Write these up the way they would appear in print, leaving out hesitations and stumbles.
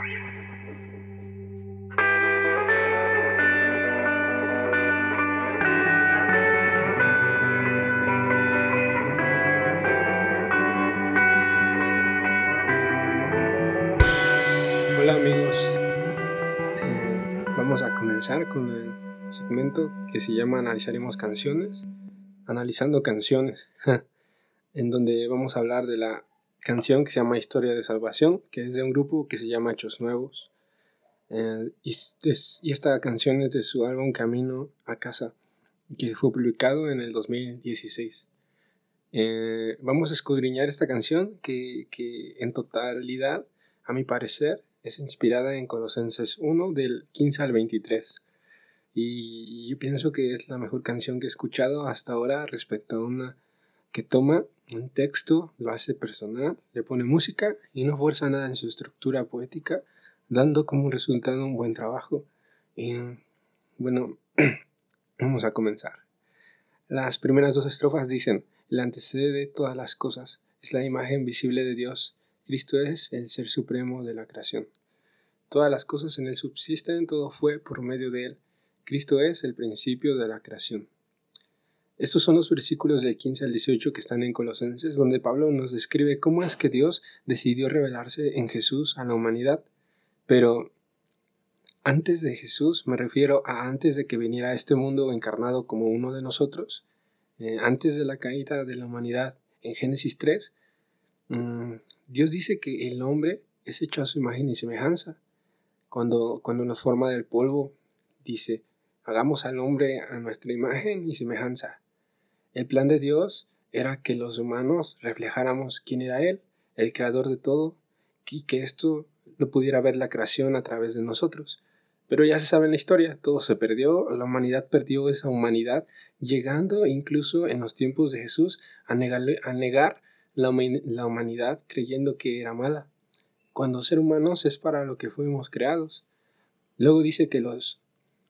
Hola amigos, vamos a comenzar con el segmento que se llama Analizaremos Canciones, analizando canciones, en donde vamos a hablar de la canción que se llama Historia de Salvación, que es de un grupo que se llama Hechos Nuevos, y esta canción es de su álbum Camino a Casa, que fue publicado en el 2016. Vamos a escudriñar esta canción que en totalidad, a mi parecer, es inspirada en Colosenses 1 del 15 al 23 y yo pienso que es la mejor canción que he escuchado hasta ahora respecto a una que toma un texto, lo hace personal, le pone música y no fuerza nada en su estructura poética, dando como resultado un buen trabajo. Y bueno, vamos a comenzar. Las primeras dos estrofas dicen: el antecedente de todas las cosas es la imagen visible de Dios. Cristo es el ser supremo de la creación. Todas las cosas en él subsisten, todo fue por medio de él. Cristo es el principio de la creación. Estos son los versículos del 15 al 18 que están en Colosenses, donde Pablo nos describe cómo es que Dios decidió revelarse en Jesús a la humanidad. Pero antes de Jesús, me refiero a antes de que viniera a este mundo encarnado como uno de nosotros, antes de la caída de la humanidad en Génesis 3, Dios dice que el hombre es hecho a su imagen y semejanza. Cuando nos forma del polvo, dice: hagamos al hombre a nuestra imagen y semejanza. El plan de Dios era que los humanos reflejáramos quién era Él, el creador de todo, y que esto lo pudiera ver la creación a través de nosotros. Pero ya se sabe en la historia, todo se perdió, la humanidad perdió esa humanidad, llegando incluso en los tiempos de Jesús a negar la humanidad, creyendo que era mala, cuando ser humanos es para lo que fuimos creados. Luego dice que los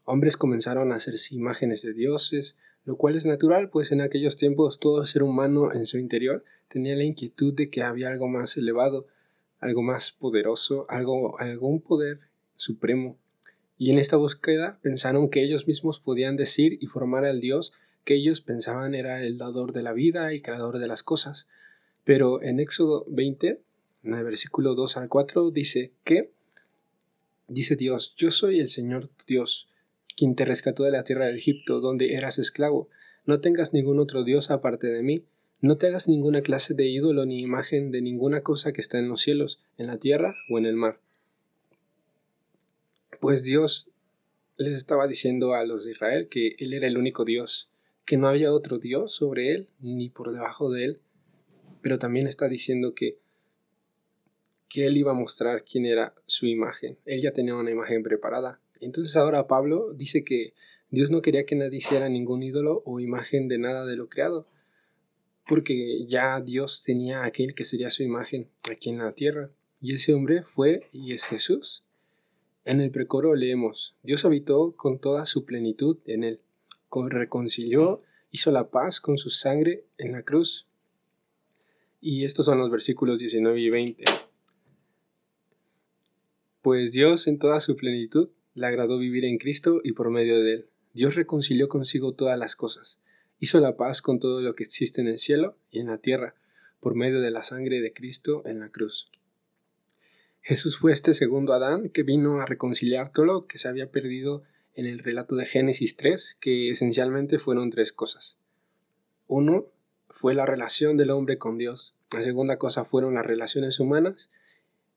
hombres comenzaron a hacerse imágenes de dioses, lo cual es natural, pues en aquellos tiempos todo ser humano en su interior tenía la inquietud de que había algo más elevado, algo más poderoso, algún poder supremo. Y en esta búsqueda pensaron que ellos mismos podían decir y formar al Dios que ellos pensaban era el dador de la vida y creador de las cosas. Pero en Éxodo 20, en el versículo 2 al 4, dice Dios: yo soy el Señor tu Dios, quien te rescató de la tierra de Egipto, donde eras esclavo. No tengas ningún otro Dios aparte de mí. No te hagas ninguna clase de ídolo ni imagen de ninguna cosa que está en los cielos, en la tierra o en el mar. Pues Dios les estaba diciendo a los de Israel que Él era el único Dios, que no había otro Dios sobre Él ni por debajo de Él. Pero también está diciendo que él iba a mostrar quién era su imagen. Él ya tenía una imagen preparada. Entonces ahora Pablo dice que Dios no quería que nadie hiciera ningún ídolo o imagen de nada de lo creado, porque ya Dios tenía aquel que sería su imagen aquí en la tierra. Y ese hombre fue y es Jesús. En el precoro leemos: Dios habitó con toda su plenitud en él, reconcilió, hizo la paz con su sangre en la cruz. Y estos son los versículos 19 y 20. Pues Dios en toda su plenitud le agradó vivir en Cristo y por medio de él. Dios reconcilió consigo todas las cosas. Hizo la paz con todo lo que existe en el cielo y en la tierra, por medio de la sangre de Cristo en la cruz. Jesús fue este segundo Adán que vino a reconciliar todo lo que se había perdido en el relato de Génesis 3, que esencialmente fueron tres cosas. 1. Fue la relación del hombre con Dios. La segunda cosa fueron las relaciones humanas.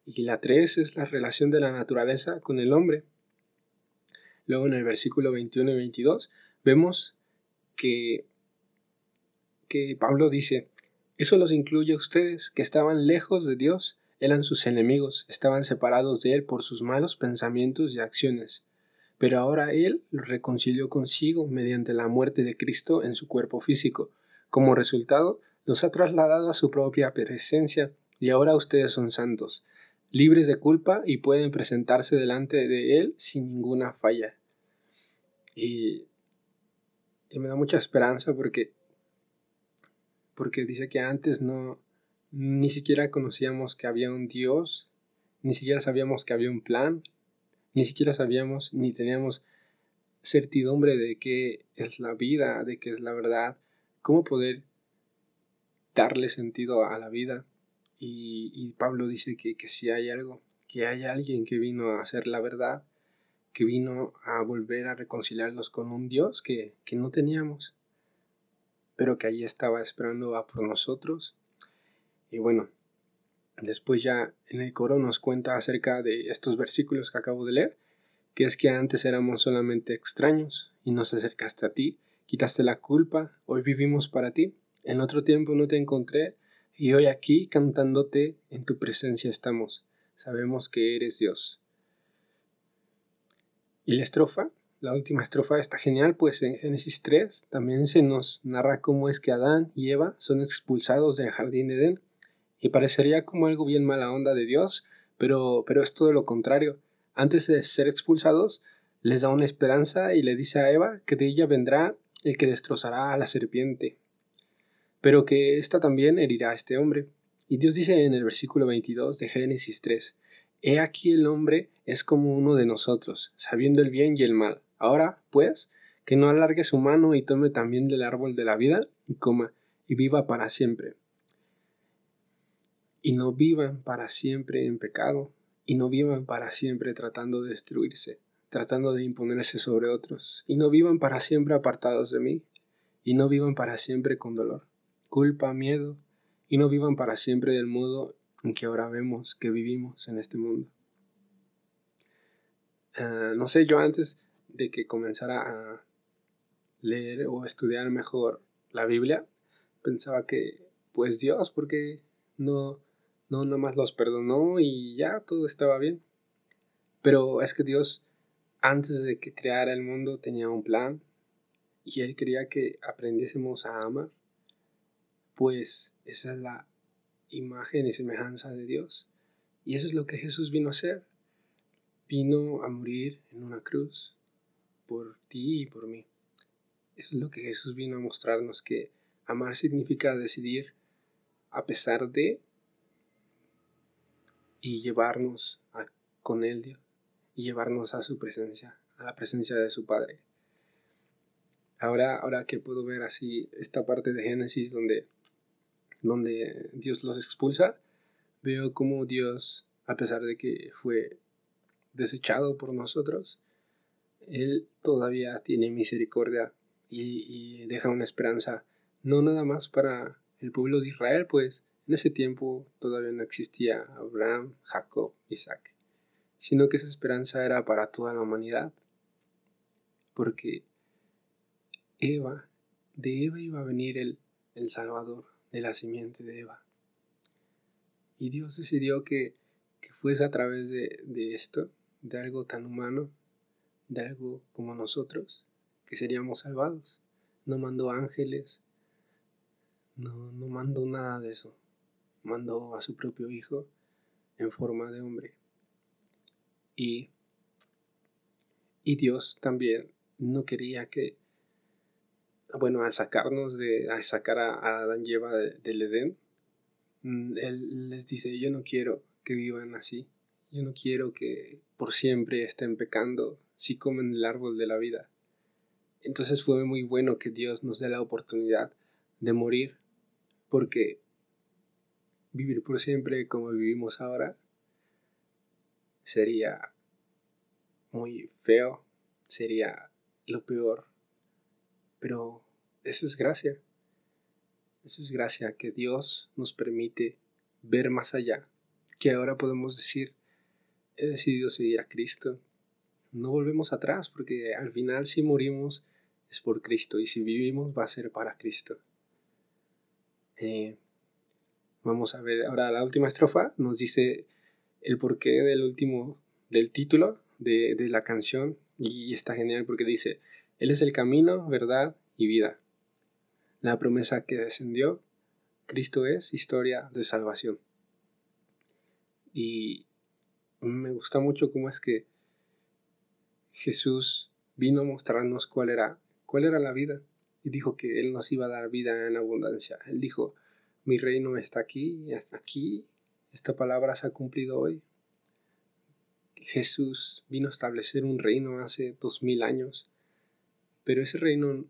Y la 3 es la relación de la naturaleza con el hombre. Luego en el versículo 21 y 22 vemos que Pablo dice: eso los incluye a ustedes, que estaban lejos de Dios, eran sus enemigos, estaban separados de él por sus malos pensamientos y acciones. Pero ahora él los reconcilió consigo mediante la muerte de Cristo en su cuerpo físico. Como resultado, los ha trasladado a su propia presencia y ahora ustedes son santos, libres de culpa y pueden presentarse delante de Él sin ninguna falla. Y me da mucha esperanza porque dice que antes ni siquiera conocíamos que había un Dios ni siquiera sabíamos que había un plan, ni siquiera sabíamos ni teníamos certidumbre de qué es la vida, de qué es la verdad, cómo poder darle sentido a la vida. Y Pablo dice que sí hay algo, que hay alguien que vino a hacer la verdad, que vino a volver a reconciliarnos con un Dios que no teníamos, pero que allí estaba esperando a por nosotros. Y bueno, después ya en el coro nos cuenta acerca de estos versículos que acabo de leer, que es que antes éramos solamente extraños y nos acercaste a ti, quitaste la culpa, hoy vivimos para ti, en otro tiempo no te encontré y hoy aquí cantándote en tu presencia estamos, sabemos que eres Dios. Y la estrofa, la última estrofa está genial, pues en Génesis 3 también se nos narra cómo es que Adán y Eva son expulsados del jardín de Edén. Y parecería como algo bien mala onda de Dios, pero es todo lo contrario. Antes de ser expulsados, les da una esperanza y le dice a Eva que de ella vendrá el que destrozará a la serpiente, pero que ésta también herirá a este hombre. Y Dios dice en el versículo 22 de Génesis 3, «He aquí el hombre es como uno de nosotros, sabiendo el bien y el mal. Ahora, pues, que no alargue su mano y tome también del árbol de la vida, y coma, y viva para siempre». Y no vivan para siempre en pecado, y no vivan para siempre tratando de destruirse, tratando de imponerse sobre otros, y no vivan para siempre apartados de mí, y no vivan para siempre con dolor, culpa, miedo, y no vivan para siempre del modo en que ahora vemos que vivimos en este mundo. No sé, yo antes de que comenzara a leer o estudiar mejor la Biblia, pensaba que, pues Dios, porque no nada más los perdonó y ya todo estaba bien. Pero es que Dios, antes de que creara el mundo, tenía un plan y Él quería que aprendiésemos a amar. Pues esa es la imagen y semejanza de Dios. Y eso es lo que Jesús vino a hacer. Vino a morir en una cruz por ti y por mí. Eso es lo que Jesús vino a mostrarnos, que amar significa decidir a pesar de, y llevarnos con Él, Dios, y llevarnos a su presencia, a la presencia de su Padre. Ahora que puedo ver así esta parte de Génesis donde Dios los expulsa, veo cómo Dios, a pesar de que fue desechado por nosotros, Él todavía tiene misericordia y deja una esperanza, no nada más para el pueblo de Israel, pues en ese tiempo todavía no existía Abraham, Jacob, Isaac, sino que esa esperanza era para toda la humanidad, porque de Eva iba a venir el Salvador, de la simiente de Eva. Y Dios decidió que fuese a través de esto, de algo tan humano, de algo como nosotros, que seríamos salvados. No mandó ángeles, no mandó nada de eso. Mandó a su propio Hijo en forma de hombre. Y Dios también no quería que, bueno, al sacar a Adán y Eva del Edén, Él les dice, yo no quiero que vivan así. Yo no quiero que por siempre estén pecando si comen el árbol de la vida. Entonces fue muy bueno que Dios nos dé la oportunidad de morir, porque vivir por siempre como vivimos ahora sería muy feo, sería lo peor. Pero eso es gracia que Dios nos permite ver más allá, que ahora podemos decir, he decidido seguir a Cristo, no volvemos atrás, porque al final si morimos es por Cristo y si vivimos va a ser para Cristo. Vamos a ver ahora la última estrofa, nos dice el porqué del título de la canción, y está genial porque dice, Él es el camino, verdad y vida. La promesa que descendió, Cristo es historia de salvación. Y me gusta mucho cómo es que Jesús vino a mostrarnos cuál era la vida, y dijo que Él nos iba a dar vida en abundancia. Él dijo, mi reino está aquí, esta palabra se ha cumplido hoy. Jesús vino a establecer un reino hace 2000 años, pero ese reino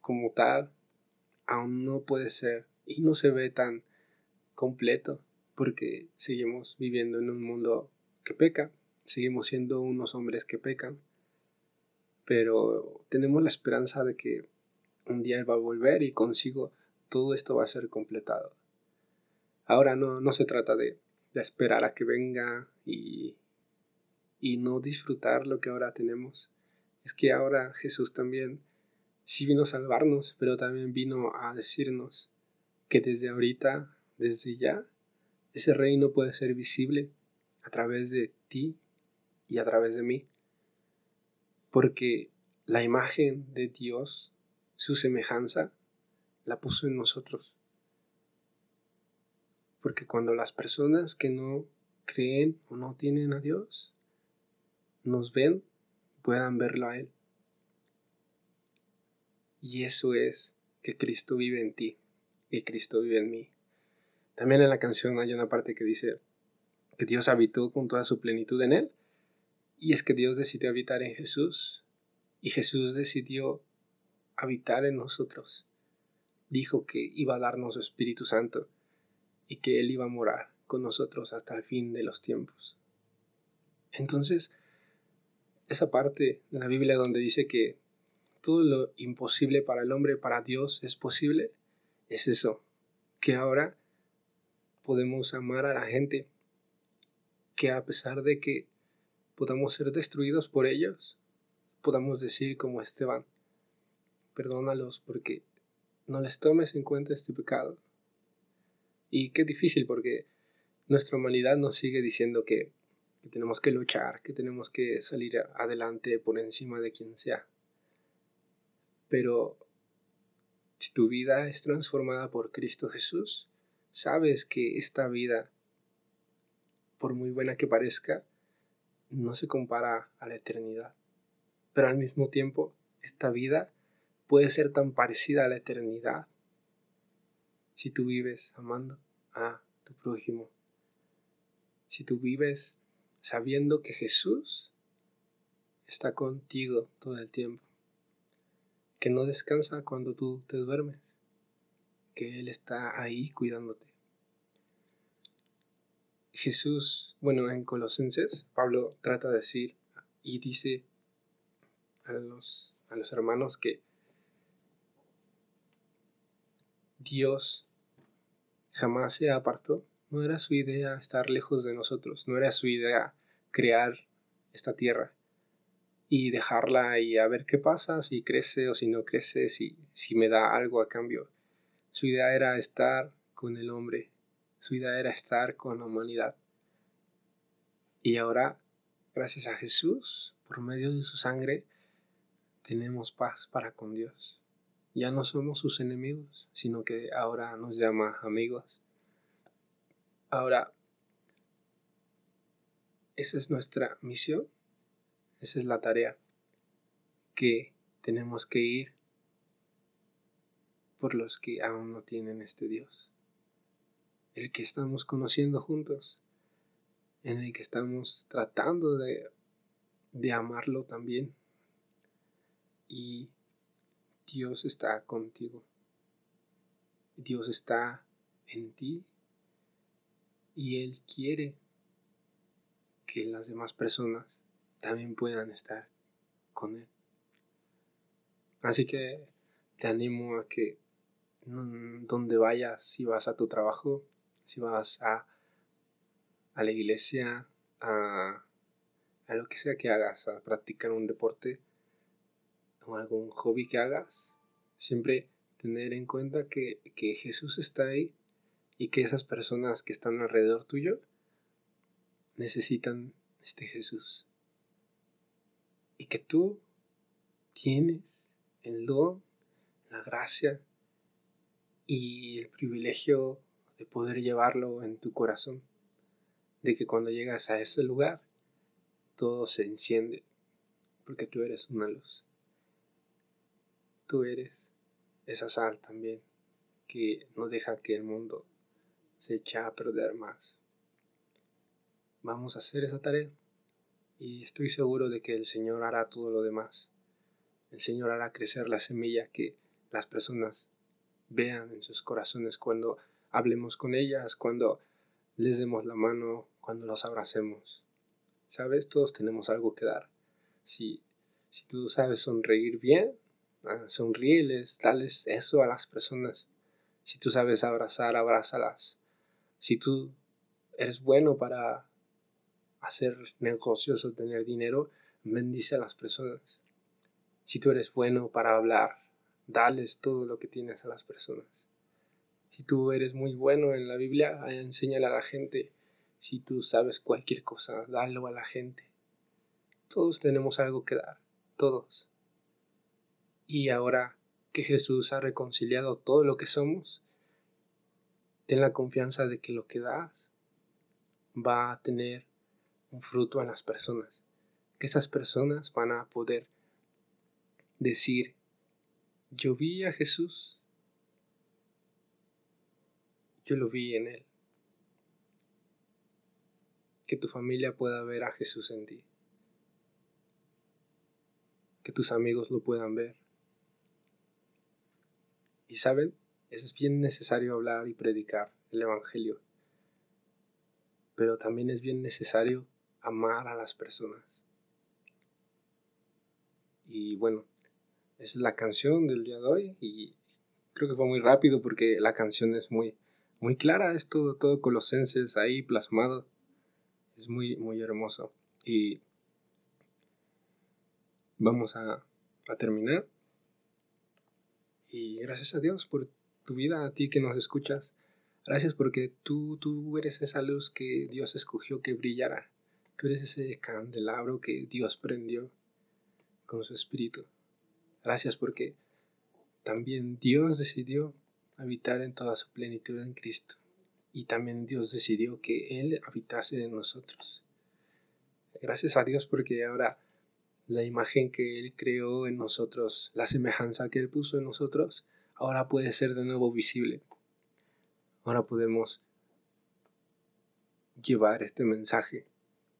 como tal aún no puede ser y no se ve tan completo porque seguimos viviendo en un mundo que peca, seguimos siendo unos hombres que pecan, pero tenemos la esperanza de que un día Él va a volver y consigo todo esto va a ser completado. Ahora no se trata de esperar a que venga y no disfrutar lo que ahora tenemos. Es que ahora Jesús también sí vino a salvarnos, pero también vino a decirnos que desde ahorita, desde ya, ese reino puede ser visible a través de ti y a través de mí. Porque la imagen de Dios, su semejanza, la puso en nosotros. Porque cuando las personas que no creen o no tienen a Dios nos ven, puedan verlo a Él. Y eso es que Cristo vive en ti y Cristo vive en mí. También en la canción hay una parte que dice que Dios habitó con toda su plenitud en Él. Y es que Dios decidió habitar en Jesús y Jesús decidió habitar en nosotros. Dijo que iba a darnos su Espíritu Santo y que Él iba a morar con nosotros hasta el fin de los tiempos. Entonces, esa parte de la Biblia donde dice que todo lo imposible para el hombre, para Dios es posible, es eso, que ahora podemos amar a la gente, que a pesar de que podamos ser destruidos por ellos, podamos decir como Esteban, perdónalos porque no les tomes en cuenta este pecado. Y qué difícil, porque nuestra humanidad nos sigue diciendo que tenemos que luchar, que tenemos que salir adelante por encima de quien sea. Pero si tu vida es transformada por Cristo Jesús, sabes que esta vida, por muy buena que parezca, no se compara a la eternidad. Pero al mismo tiempo, esta vida puede ser tan parecida a la eternidad si tú vives amando a tu prójimo. Si tú vives sabiendo que Jesús está contigo todo el tiempo, que no descansa cuando tú te duermes, que Él está ahí cuidándote. Jesús, en Colosenses, Pablo trata de decir y dice a los hermanos que Dios jamás se apartó. No era su idea estar lejos de nosotros, no era su idea crear esta tierra y dejarla y a ver qué pasa, si crece o si no crece, si me da algo a cambio. Su idea era estar con el hombre, su idea era estar con la humanidad. Y ahora, gracias a Jesús, por medio de su sangre, tenemos paz para con Dios. Ya no somos sus enemigos, sino que ahora nos llama amigos. Ahora, esa es nuestra misión, esa es la tarea, que tenemos que ir por los que aún no tienen este Dios, el que estamos conociendo juntos, en el que estamos tratando de amarlo también, y Dios está contigo, Dios está en ti. Y Él quiere que las demás personas también puedan estar con Él. Así que te animo a que donde vayas, si vas a tu trabajo, si vas a la iglesia, a lo que sea que hagas, a practicar un deporte o algún hobby que hagas, siempre tener en cuenta que Jesús está ahí. Y que esas personas que están alrededor tuyo necesitan este Jesús. Y que tú tienes el don, la gracia y el privilegio de poder llevarlo en tu corazón. De que cuando llegas a ese lugar, todo se enciende. Porque tú eres una luz. Tú eres esa sal también que no deja que el mundo se echa a perder más. Vamos a hacer esa tarea. y estoy seguro de que el Señor hará todo lo demás. El Señor hará crecer la semilla que las personas vean en sus corazones cuando hablemos con ellas, cuando les demos la mano, cuando los abracemos. ¿Sabes? Todos tenemos algo que dar. Si tú sabes sonreír bien, sonríeles, dales eso a las personas. Si tú sabes abrazar, abrázalas. Si tú eres bueno para hacer negocios o tener dinero, bendice a las personas. Si tú eres bueno para hablar, dales todo lo que tienes a las personas. Si tú eres muy bueno en la Biblia, enséñala a la gente. Si tú sabes cualquier cosa, dalo a la gente. Todos tenemos algo que dar, todos. Y ahora que Jesús ha reconciliado todo lo que somos, ten la confianza de que lo que das va a tener un fruto en las personas. Que esas personas van a poder decir, yo vi a Jesús, yo lo vi en Él. Que tu familia pueda ver a Jesús en ti. Que tus amigos lo puedan ver. Y saben, es bien necesario hablar y predicar el Evangelio. Pero también es bien necesario amar a las personas. Y bueno, esa es la canción del día de hoy. Y creo que fue muy rápido porque la canción es muy clara. Es todo Colosenses ahí plasmado. Es muy hermoso. Y vamos a terminar. Y gracias a Dios por tu vida, a ti que nos escuchas. Gracias porque tú eres esa luz que Dios escogió que brillara. Tú eres ese candelabro que Dios prendió con su espíritu. Gracias porque también Dios decidió habitar en toda su plenitud en Cristo. Y también Dios decidió que Él habitase en nosotros. Gracias a Dios porque ahora la imagen que Él creó en nosotros, la semejanza que Él puso en nosotros, ahora puede ser de nuevo visible. Ahora podemos llevar este mensaje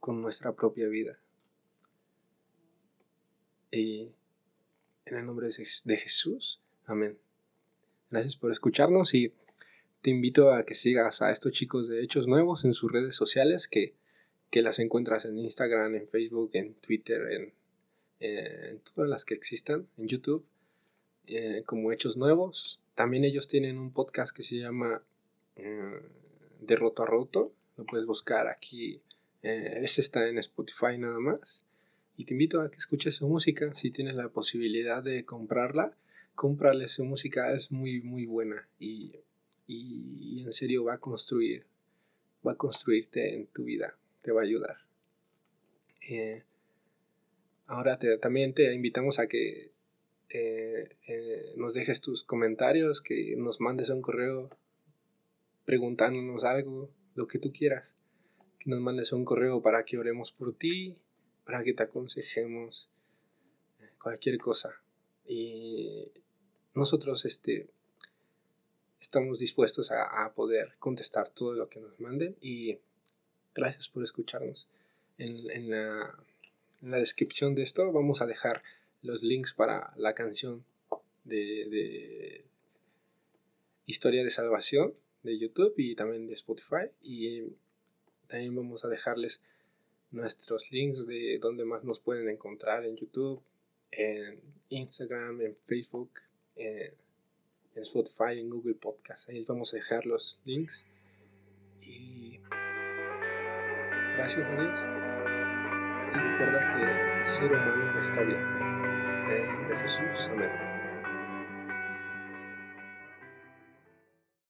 con nuestra propia vida. Y en el nombre de Jesús, amén. Gracias por escucharnos y te invito a que sigas a estos chicos de Hechos Nuevos en sus redes sociales, que las encuentras en Instagram, en Facebook, en Twitter, en todas las que existan, en YouTube, como Hechos Nuevos. También ellos tienen un podcast que se llama De Roto a Roto. Lo puedes buscar aquí. Ese está en Spotify nada más. Y te invito a que escuches su música. Si tienes la posibilidad de comprarla, cómprale su música. Es muy buena. Y en serio va a construirte en tu vida. Te va a ayudar. Ahora también te invitamos a que nos dejes tus comentarios, que nos mandes un correo preguntándonos algo, lo que tú quieras. Que nos mandes un correo para que oremos por ti, para que te aconsejemos, cualquier cosa. Y nosotros estamos dispuestos a poder contestar todo lo que nos manden. Y gracias por escucharnos. En la descripción de esto vamos a dejar los links para la canción de Historia de Salvación de YouTube y también de Spotify. Y también vamos a dejarles nuestros links de donde más nos pueden encontrar en YouTube, en Instagram, en Facebook, en Spotify, en Google Podcast. Ahí vamos a dejar los links. Y gracias a Dios. Y recuerda que el ser humano está bien. En el nombre de Jesús. Amén.